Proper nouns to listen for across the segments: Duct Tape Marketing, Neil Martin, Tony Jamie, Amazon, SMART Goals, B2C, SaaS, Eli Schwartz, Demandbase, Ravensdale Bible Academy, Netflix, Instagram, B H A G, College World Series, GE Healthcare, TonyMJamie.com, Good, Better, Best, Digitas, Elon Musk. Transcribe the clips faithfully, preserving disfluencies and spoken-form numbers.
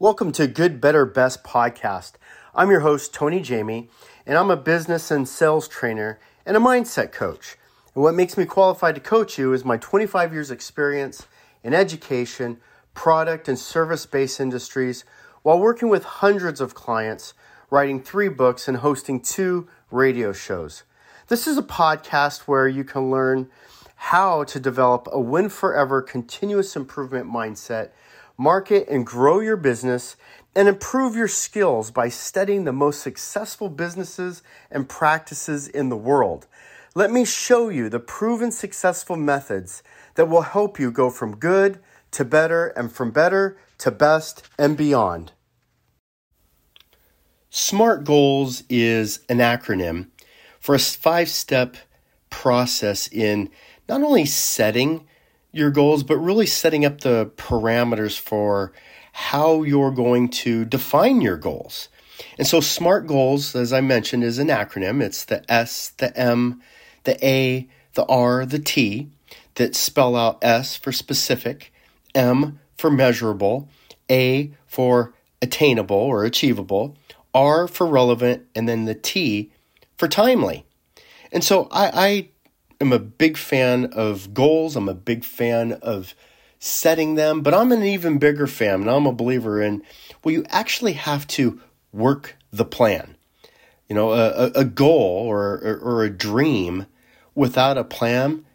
Welcome to Good, Better, Best podcast. I'm your host, Tony Jamie, and I'm a business and sales trainer and a mindset coach. And what makes me qualified to coach you is my twenty-five years experience in education, product and service-based industries, while working with hundreds of clients, writing three books, and hosting two radio shows. This is a podcast where you can learn how to develop a win forever continuous improvement mindset, market and grow your business, and improve your skills by studying the most successful businesses and practices in the world. Let me show you the proven successful methods that will help you go from good to better and from better to best and beyond. SMART Goals is an acronym for a five-step process in not only setting your goals, but really setting up the parameters for how you're going to define your goals. And so SMART Goals, as I mentioned, is an acronym. It's the S, the M, the A, the R, the T that spell out S for specific, M for measurable, A for attainable or achievable, R for relevant, and then the T for timely. And so I... I I'm a big fan of goals. I'm a big fan of setting them, but I'm an even bigger fan, and I'm a believer in, well, you actually have to work the plan. You know, a, a goal or, or, or a dream without a plan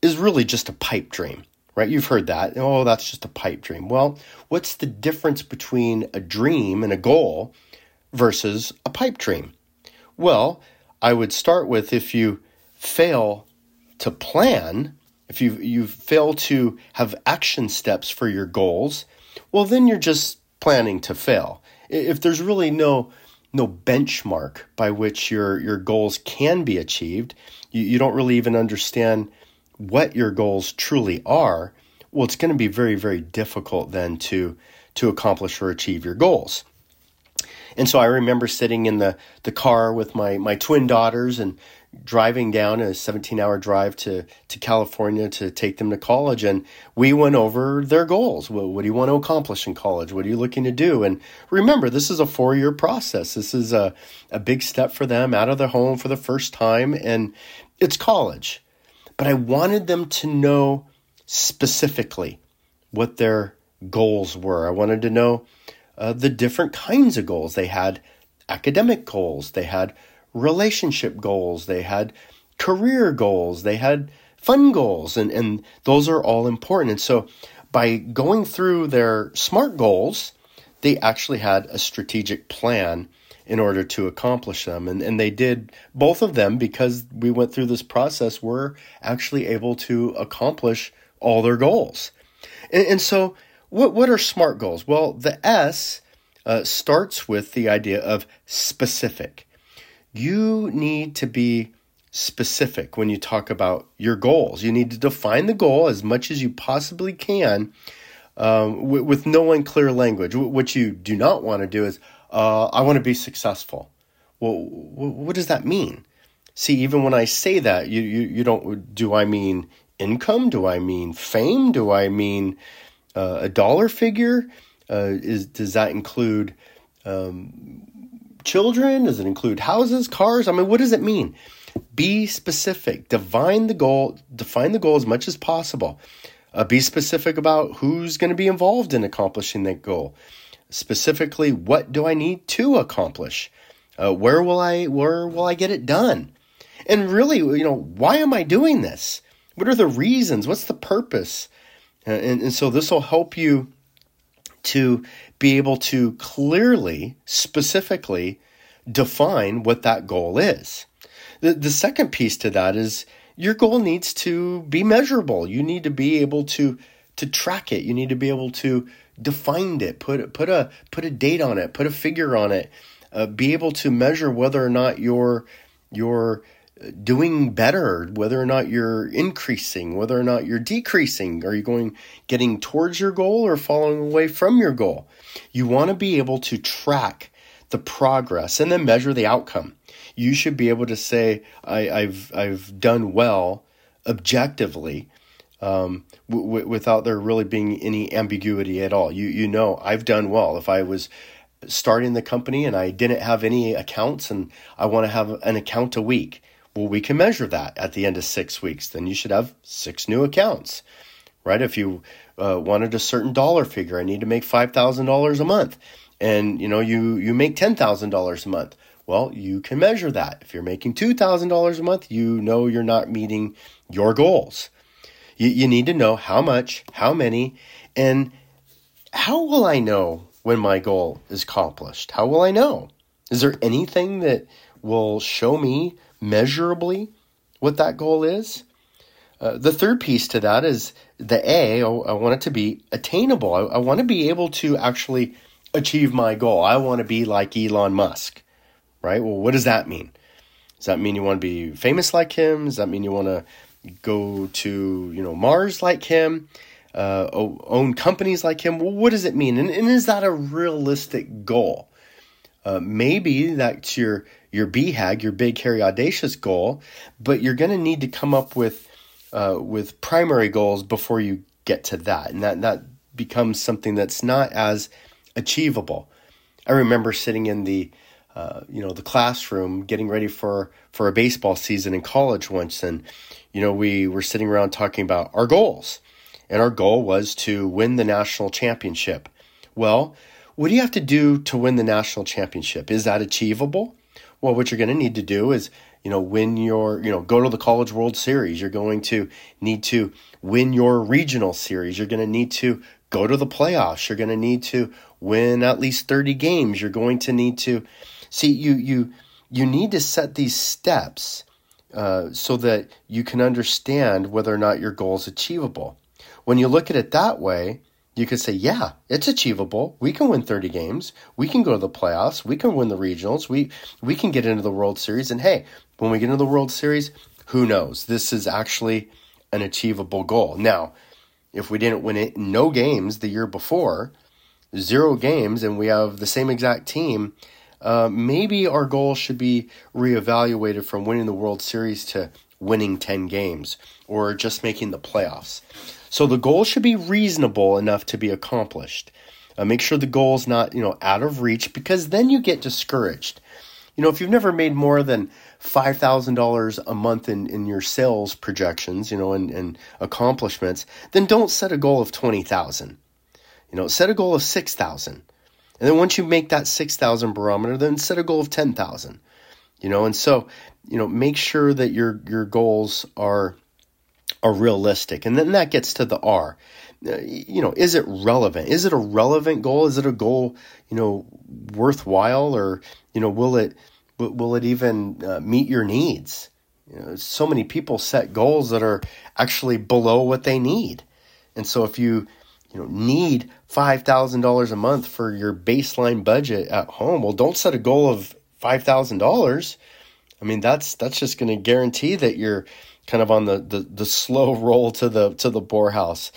is really just a pipe dream, right? You've heard that. Oh, that's just a pipe dream. Well, what's the difference between a dream and a goal versus a pipe dream? Well, I would start with, if you fail to plan, if you you fail to have action steps for your goals, well, then you're just planning to fail. If there's really no no benchmark by which your, your goals can be achieved, you, you don't really even understand what your goals truly are, well, it's going to be very, very difficult then to, to accomplish or achieve your goals. And so I remember sitting in the, the car with my, my twin daughters and driving down a seventeen hour drive to, to California to take them to college. And we went over their goals. Well, what do you want to accomplish in college? What are you looking to do? And remember, this is a four-year process. This is a, a big step for them out of their home for the first time. And it's college. But I wanted them to know specifically what their goals were. I wanted to know uh, the different kinds of goals. They had academic goals. They had relationship goals, they had career goals, they had fun goals, and, and those are all important. And so by going through their SMART goals, they actually had a strategic plan in order to accomplish them. And, and they did, both of them, because we went through this process, were actually able to accomplish all their goals. And, and so what, what are SMART goals? Well, the S uh, starts with the idea of specific. You need to be specific when you talk about your goals. You need to define the goal as much as you possibly can um, w- with no unclear language. W- what you do not want to do is, uh, I want to be successful. Well, w- what does that mean? See, even when I say that, you, you, you don't, do I mean income? Do I mean fame? Do I mean uh, a dollar figure? Uh, is does that include Um, children? Does it include houses, cars? I mean, what does it mean? Be specific. Define the goal. Define the goal as much as possible. Uh, be specific about who's going to be involved in accomplishing that goal. Specifically, what do I need to accomplish? Uh, where will I? Where will I get it done? And really, you know, why am I doing this? What are the reasons? What's the purpose? Uh, and, and so this will help you to be able to clearly, specifically define what that goal is. The, the second piece to that is your goal needs to be measurable. You need to be able to, to track it. You need to be able to define it, put, put, a, put a date on it, put a figure on it, uh, be able to measure whether or not you're, you're doing better, whether or not you're increasing, whether or not you're decreasing. Are you going, getting towards your goal or falling away from your goal? You want to be able to track the progress and then measure the outcome. You should be able to say, I, I've, I've done well objectively um, w- without there really being any ambiguity at all. You you know, I've done well. If I was starting the company and I didn't have any accounts and I want to have an account a week, well, we can measure that at the end of six weeks. Then you should have six new accounts, right? If you uh, wanted a certain dollar figure, I need to make five thousand dollars a month. And, you know, you, you make ten thousand dollars a month. Well, you can measure that. If you're making two thousand dollars a month, you know you're not meeting your goals. You, you need to know how much, how many, and how will I know when my goal is accomplished? How will I know? Is there anything that will show me measurably what that goal is? Uh, the third piece to that is the A, I, I want it to be attainable. I, I want to be able to actually achieve my goal. I want to be like Elon Musk. Right? Well, what does that mean? Does that mean you want to be famous like him? Does that mean you want to go to, you know, Mars like him, uh, own companies like him? Well, what does it mean? And, and is that a realistic goal? Uh, maybe that's your, your B H A G, your big, hairy, audacious goal, but you're going to need to come up with, uh, with primary goals before you get to that. And that, that becomes something that's not as achievable. I remember sitting in the, Uh, you know, the classroom, getting ready for, for a baseball season in college once. And, you know, we were sitting around talking about our goals. And our goal was to win the national championship. Well, what do you have to do to win the national championship? Is that achievable? Well, what you're going to need to do is, you know, win your, you know, go to the College World Series. You're going to need to win your regional series. You're going to need to go to the playoffs. You're going to need to win at least thirty games. You're going to need to... See, you you you need to set these steps uh, so that you can understand whether or not your goal is achievable. When you look at it that way, you could say, yeah, it's achievable. We can win thirty games. We can go to the playoffs. We can win the regionals. We, we can get into the World Series. And hey, when we get into the World Series, who knows? This is actually an achievable goal. Now, if we didn't win it, no games the year before, zero games, and we have the same exact team, Uh, maybe our goal should be reevaluated from winning the World Series to winning ten games or just making the playoffs. So the goal should be reasonable enough to be accomplished. Uh, make sure the goal is not, you know, out of reach, because then you get discouraged. You know, if you've never made more than five thousand dollars a month in, in your sales projections, you know, and, and accomplishments, then don't set a goal of twenty thousand. You know, set a goal of six thousand. And then once you make that six thousand barometer, then set a goal of ten thousand, you know? And so, you know, make sure that your, your goals are, are realistic. And then that gets to the R, you know, is it relevant? Is it a relevant goal? Is it a goal, you know, worthwhile, or, you know, will it, will it even uh, meet your needs? You know, so many people set goals that are actually below what they need. And so if you, you know, need five thousand dollars a month for your baseline budget at home, well, don't set a goal of five thousand dollars. I mean, that's, that's just going to guarantee that you're kind of on the, the, the slow roll to the, to the borehouse.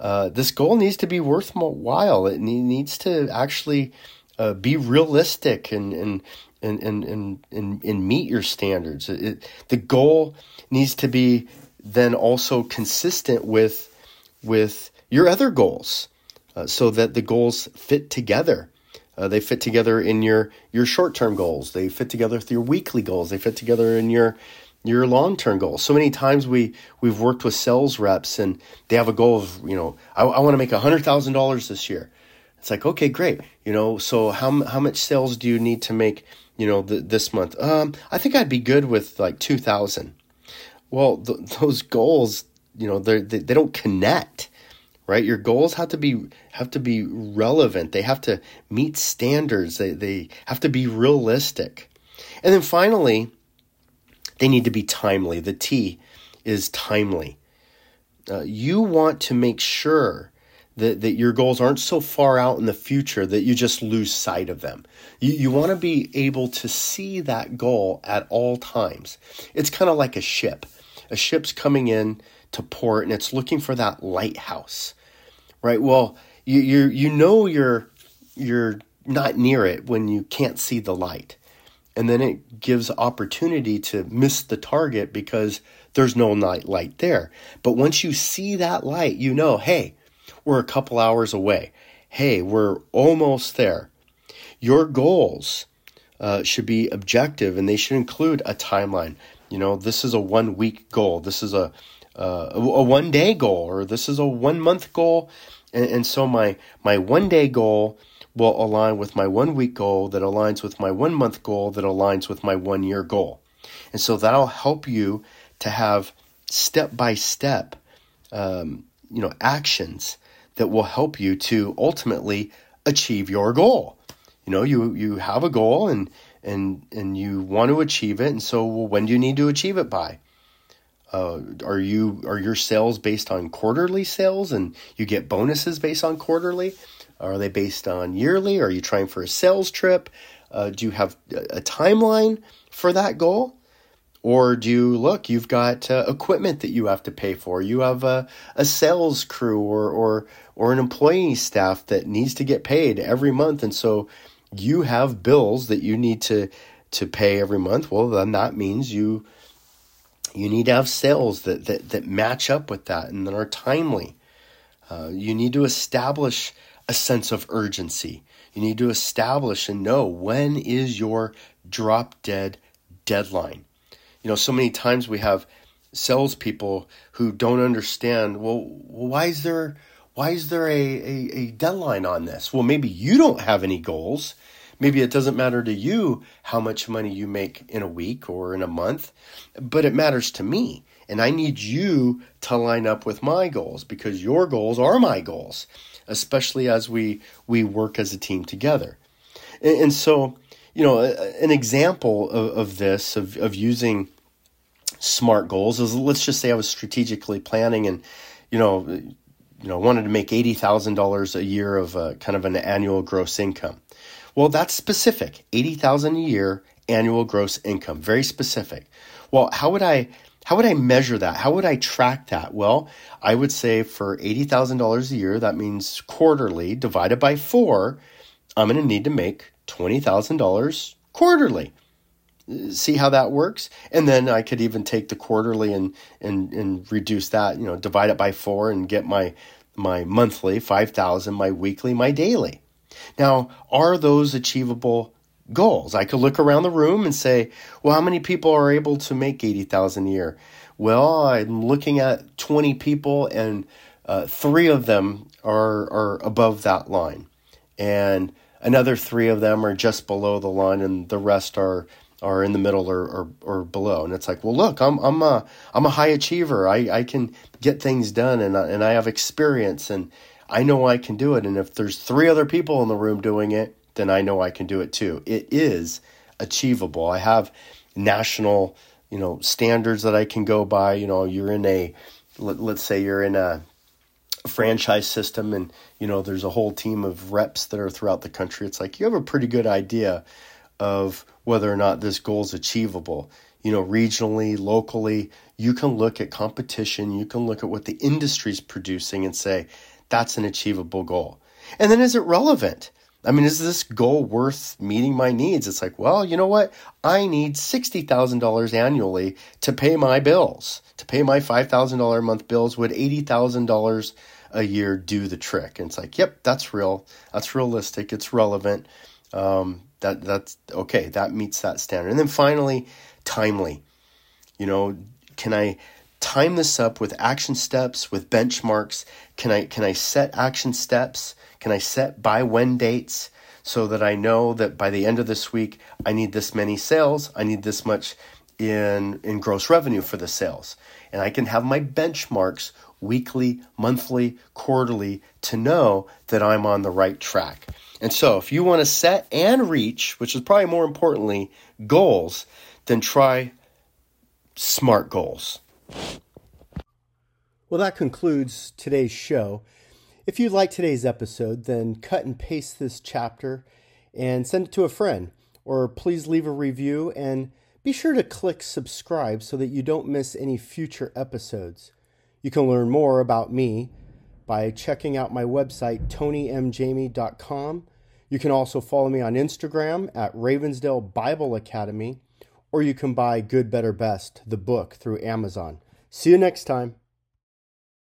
Uh, this goal needs to be worthwhile. It needs to actually uh, be realistic and, and, and, and, and, and, and meet your standards. It, it, the goal needs to be then also consistent with, with, your other goals, uh, so that the goals fit together. Uh, they fit together in your, your short-term goals. They fit together with your weekly goals. They fit together in your, your long-term goals. So many times we, we've worked with sales reps and they have a goal of, you know, I, I want to make one hundred thousand dollars this year. It's like, okay, great. You know, so how, how much sales do you need to make, you know, th- this month? Um, I think I'd be good with like two thousand. Well, th- those goals, you know, they they don't connect. Right? Your goals have to be, have to be relevant. They have to meet standards. They, they have to be realistic. And then finally, they need to be timely. The T is timely. Uh, you want to make sure that, that your goals aren't so far out in the future that you just lose sight of them. You, you want to be able to see that goal at all times. It's kind of like a ship. A ship's coming in to port and it's looking for that lighthouse, right? Well, you you you know you're you're not near it when you can't see the light, And then it gives opportunity to miss the target because there's no night light there. But once you see that light, you know, hey, we're a couple hours away. Hey, we're almost there. Your goals uh, should be objective, and they should include a timeline. You know, this is a one-week goal. This is a uh, a one-day goal, or this is a one-month goal. And, and so my my one-day goal will align with my one-week goal that aligns with my one-month goal that aligns with my one-year goal. And so that'll help you to have step-by-step, um, you know, actions that will help you to ultimately achieve your goal. You know, you you have a goal and and and you want to achieve it. And so, well, when do you need to achieve it by? Uh, are you are your sales based on quarterly sales and you get bonuses based on quarterly? Are they based on yearly? Are you trying for a sales trip? Uh, do you have a timeline for that goal? Or do you, look, you've got uh, equipment that you have to pay for. You have a, a sales crew or, or or an employee staff that needs to get paid every month. And so you have bills that you need to to pay every month. Well, then that means you you need to have sales that that, that match up with that and that are timely. Uh, you need to establish a sense of urgency. You need to establish and know when is your drop dead deadline. You know, so many times we have salespeople who don't understand, well, why is there why is there a, a, a deadline on this? Well, maybe you don't have any goals. Maybe it doesn't matter to you how much money you make in a week or in a month, but it matters to me. And I need you to line up with my goals because your goals are my goals, especially as we, we work as a team together. And, and so, you know, an example of, of this, of, of using SMART goals is, let's just say I was strategically planning and, you know, you know, wanted to make eighty thousand dollars a year of a, kind of an annual gross income. Well, that's specific, eighty thousand dollars a year annual gross income, very specific. Well, how would I, how would I measure that? How would I track that? Well, I would say for eighty thousand dollars a year, that means quarterly divided by four, I'm going to need to make twenty thousand dollars quarterly. See how that works? And then I could even take the quarterly and and and reduce that, you know, divide it by four and get my my monthly, five thousand, my weekly, my daily. Now, are those achievable goals? I could look around the room and say, well, how many people are able to make eighty thousand a year? Well, I'm looking at twenty people and uh, three of them are are above that line. And another three of them are just below the line, and the rest are are in the middle or or, or below. And it's like, well, look, I'm I'm a I'm a high achiever. I, I can get things done, and I, and I have experience, and I know I can do it. And if there's three other people in the room doing it, then I know I can do it too. It is achievable. I have national, you know, standards that I can go by. You know, you're in a let, let's say you're in a franchise system, and you know there's a whole team of reps that are throughout the country. It's like you have a pretty good idea of whether or not this goal is achievable. You know, regionally, locally, you can look at competition, you can look at what the industry's producing and say that's an achievable goal. And then is it relevant? I mean, is this goal worth meeting my needs? It's like, well, you know what? I need sixty thousand dollars annually to pay my bills, to pay my five thousand dollars a month bills. Would eighty thousand dollars a year do the trick? And it's like, yep, that's real. That's realistic. It's relevant. Um, that that's okay. That meets that standard. And then finally, timely. You know, can I time this up with action steps, with benchmarks? Can I can I set action steps? Can I set by when dates so that I know that by the end of this week I need this many sales, I need this much in in gross revenue for the sales, and I can have my benchmarks weekly, monthly, quarterly to know that I'm on the right track. And so, if you want to set and reach, which is probably more importantly, goals, then try SMART goals. Well, that concludes today's show. If you like today's episode, then cut and paste this chapter and send it to a friend, or please leave a review and be sure to click subscribe so that you don't miss any future episodes. You can learn more about me by checking out my website, Tony M Jamie dot com. You can also follow me on Instagram at Ravensdale Bible Academy, or you can buy Good, Better, Best, the book, through Amazon. See you next time.